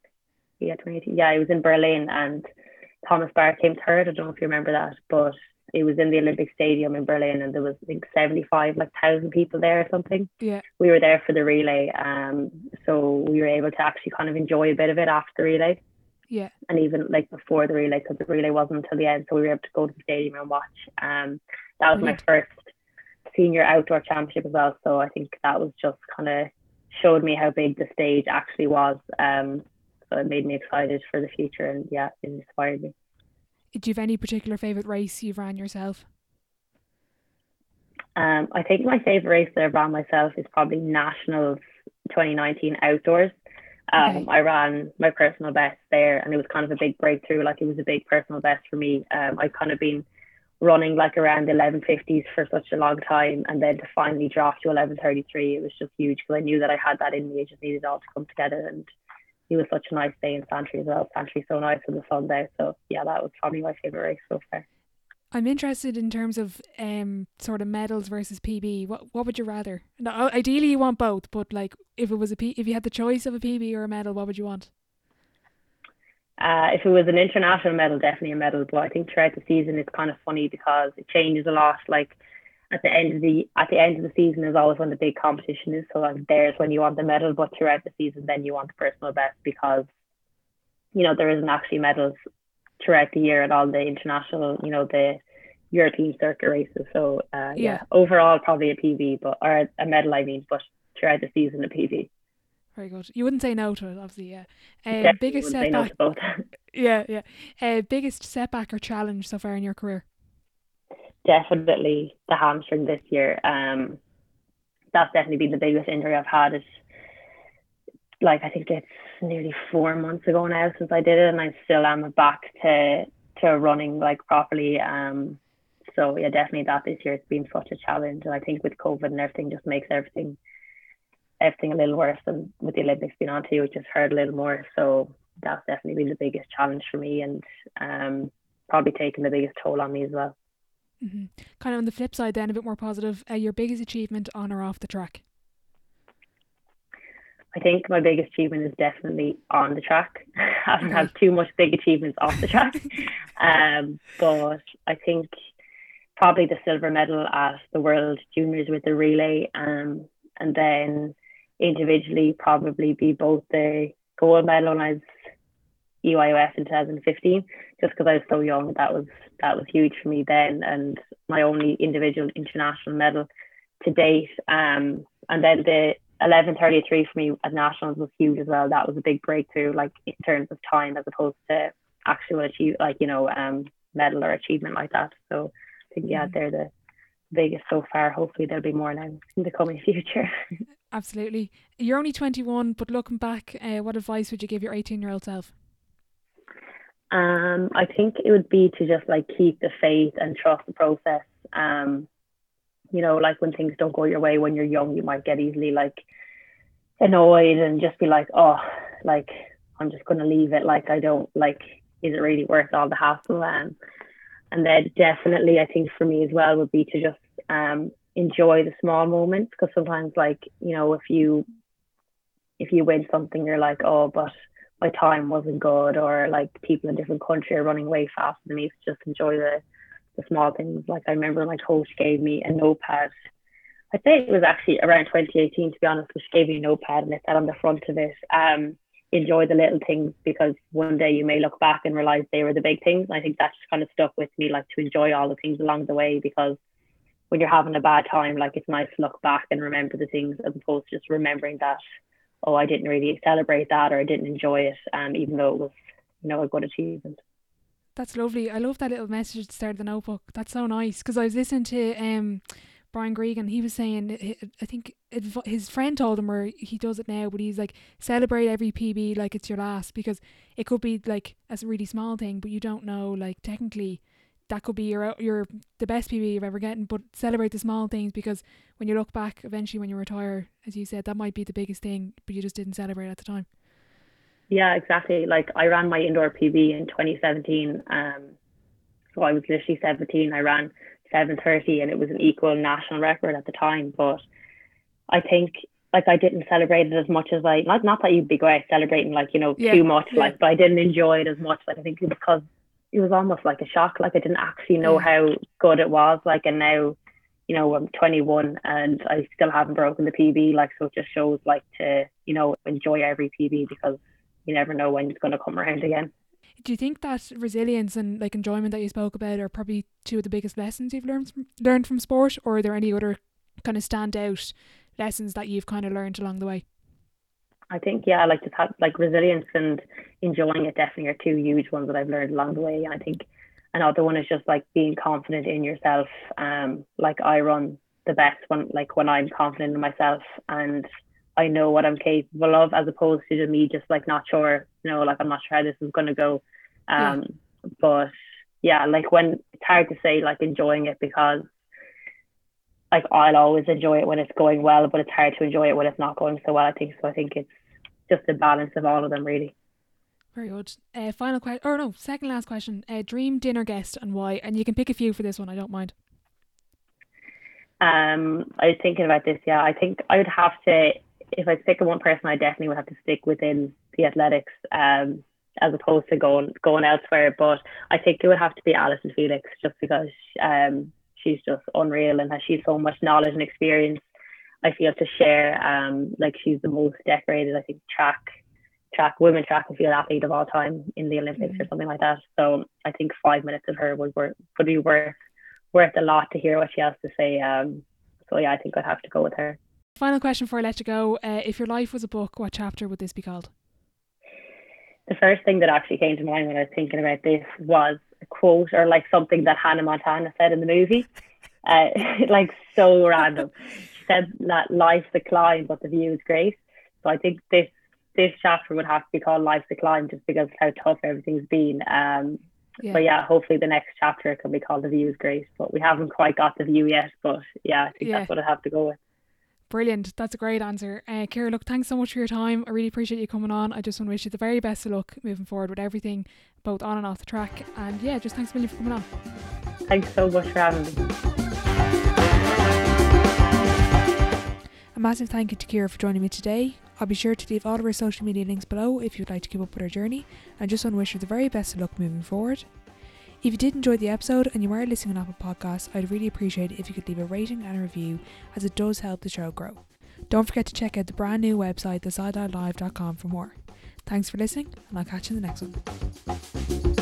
Yeah, twenty eighteen. Yeah, it was in Berlin and Thomas Barr came third. I don't know if you remember that, but it was in the Olympic Stadium in Berlin, and there was I think seventy-five like thousand people there or something. Yeah, we were there for the relay, um, so we were able to actually kind of enjoy a bit of it after the relay. Yeah, and even like before the relay, because the relay wasn't until the end, so we were able to go to the stadium and watch. Um, that was Brilliant. My first senior outdoor championship as well, so I think that was just kind of showed me how big the stage actually was. Um, so it made me excited for the future, and yeah, it inspired me. Do you have any particular favourite race you've ran yourself? Um, I think my favourite race that I've ran myself is probably Nationals twenty nineteen Outdoors. Um, okay. I ran my personal best there, and it was kind of a big breakthrough. Like, it was a big personal best for me. Um, I'd kind of been running like around eleven fifties for such a long time, and then to finally drop to eleven thirty-three, it was just huge, because I knew that I had that in me. I just needed it all to come together, and it was such a nice day in Santry as well. Santry's so nice when the sun's out. So yeah, that was probably my favourite race so far. I'm interested in terms of um sort of medals versus P B. What what would you rather? Now, ideally, you want both, but like if it was a P, if you had the choice of a P B or a medal, what would you want? Uh, if it was an international medal, definitely a medal. But I think throughout the season, it's kind of funny because it changes a lot. Like at the end of the at the end of the season is always when the big competition is, so like there's when you want the medal, but throughout the season then you want the personal best, because you know there isn't actually medals throughout the year at all the international, you know, the European circuit races. So uh, yeah. yeah overall probably a P B, but or a medal I mean, but throughout the season a P B. Very good. You wouldn't say no to it, obviously. Yeah. Uh, biggest setback. No yeah, yeah. Uh, biggest setback or challenge so far in your career? Definitely the hamstring this year. Um, that's definitely been the biggest injury I've had. It's like I think it's nearly four months ago now since I did it, and I still am back to to running like properly. Um, so yeah, definitely that this year. It's been such a challenge, and I think with COVID and everything just makes everything everything a little worse. And with the Olympics being on too, it just hurt a little more. So that's definitely been the biggest challenge for me, and um, probably taking the biggest toll on me as well. Mm-hmm. Kind of on the flip side then, a bit more positive, uh, your biggest achievement on or off the track? I think my biggest achievement is definitely on the track. I haven't had too much big achievements off the track. um, but I think probably the silver medal at the World Juniors with the relay, um, and then individually probably be both the gold medal and I was E Y O F in two thousand fifteen, just because I was so young. That was that was huge for me then, and my only individual international medal to date. Um, and then the eleven thirty-three for me at Nationals was huge as well. That was a big breakthrough, like in terms of time as opposed to actual achieve, like you know um medal or achievement like that. So I think yeah, they're the biggest so far. Hopefully there'll be more now in the coming future. Absolutely. You're only twenty-one, but looking back, uh, what advice would you give your eighteen year old self? Um, I think it would be to just like keep the faith and trust the process. Um, you know, like when things don't go your way when you're young, you might get easily like annoyed and just be like, oh, like I'm just going to leave it. Like I don't like, is it really worth all the hassle? Um, and then definitely I think for me as well would be to just um, enjoy the small moments, because sometimes like, you know, if you, if you win something, you're like, oh, but my time wasn't good, or like people in different countries are running way faster than me. So just enjoy the, the small things. Like I remember my coach gave me a notepad. I think it was actually around twenty eighteen, to be honest, which gave me a notepad and it said on the front of it, um, enjoy the little things, because one day you may look back and realize they were the big things. And I think that just kind of stuck with me, like to enjoy all the things along the way, because when you're having a bad time, like it's nice to look back and remember the things as opposed to just remembering that, oh, I didn't really celebrate that, or I didn't enjoy it, um, even though it was, you know, a good achievement. That's lovely. I love that little message at the start of the notebook. That's so nice, because I was listening to um, Brian Gregan. He was saying, I think his friend told him, or he does it now, but he's like, celebrate every P B like it's your last, because it could be like as a really small thing, but you don't know, like technically that could be your your the best P B you've ever gotten. But celebrate the small things, because when you look back eventually when you retire, as you said, that might be the biggest thing, but you just didn't celebrate at the time. Yeah, exactly. Like I ran my indoor P B in twenty seventeen, um So I was literally seventeen. I ran seven thirty and it was an equal national record at the time. But I think, like, I didn't celebrate it as much as I, not not that you'd be great celebrating, like, you know, yeah, too much, yeah. like, but I didn't enjoy it as much. Like, I think because it was almost like a shock. Like, I didn't actually know how good it was. Like, and now, you know, I'm twenty-one and I still haven't broken the P B. Like, so it just shows, like, to, you know, enjoy every P B because you never know when it's going to come around again. Do you think that resilience and, like, enjoyment that you spoke about are probably two of the biggest lessons you've learned from, learned from sport, or are there any other kind of standout lessons that you've kind of learned along the way? I think, yeah, like, just have, like, resilience and enjoying it definitely are two huge ones that I've learned along the way. And I think another one is just, like, being confident in yourself. Um, like, I run the best when, like, when I'm confident in myself and I know what I'm capable of, as opposed to me just, like, not sure, you know, like, I'm not sure how this is going to go. Um, yeah. But yeah, like, when it's hard to say, like, enjoying it, because, like, I'll always enjoy it when it's going well, but it's hard to enjoy it when it's not going so well, I think. So I think it's just a balance of all of them, really. Very good. Uh, final question, or no, second last question. Uh, dream dinner guest and why? And you can pick a few for this one, I don't mind. Um, I was thinking about this, yeah. I think I would have to, if I pick one person, I definitely would have to stick within the athletics, um, as opposed to going going elsewhere. But I think it would have to be Alison Felix, just because um, she's just unreal and has she's so much knowledge and experience, I feel, to share. Um, like, she's the most decorated, I think, track track women track and field athlete of all time in the Olympics, mm-hmm. or something like that. So I think five minutes of her would work, would be worth worth a lot to hear what she has to say. Um, so yeah, I think I'd have to go with her. Final question before I let you go. Uh, if your life was a book, what chapter would this be called? The first thing that actually came to mind when I was thinking about this was a quote, or like something that Hannah Montana said in the movie. Uh, like, so random. She said that life's a climb, but the view is great. So I think this this chapter would have to be called Life's a Climb, just because of how tough everything's been. Um, yeah. But yeah, hopefully the next chapter can be called The View is Great. But we haven't quite got the view yet. But yeah, I think yeah. that's what I'd have to go with. Brilliant. That's a great answer. Uh, Ciara, look, thanks so much for your time. I really appreciate you coming on. I just want to wish you the very best of luck moving forward with everything, both on and off the track. And yeah, just thanks a million for coming on. Thanks so much for having me. A massive thank you to Ciara for joining me today. I'll be sure to leave all of her social media links below if you'd like to keep up with her journey. I just want to wish her the very best of luck moving forward. If you did enjoy the episode and you are listening on Apple Podcasts, I'd really appreciate it if you could leave a rating and a review, as it does help the show grow. Don't forget to check out the brand new website, the sideline live dot com, for more. Thanks for listening, and I'll catch you in the next one.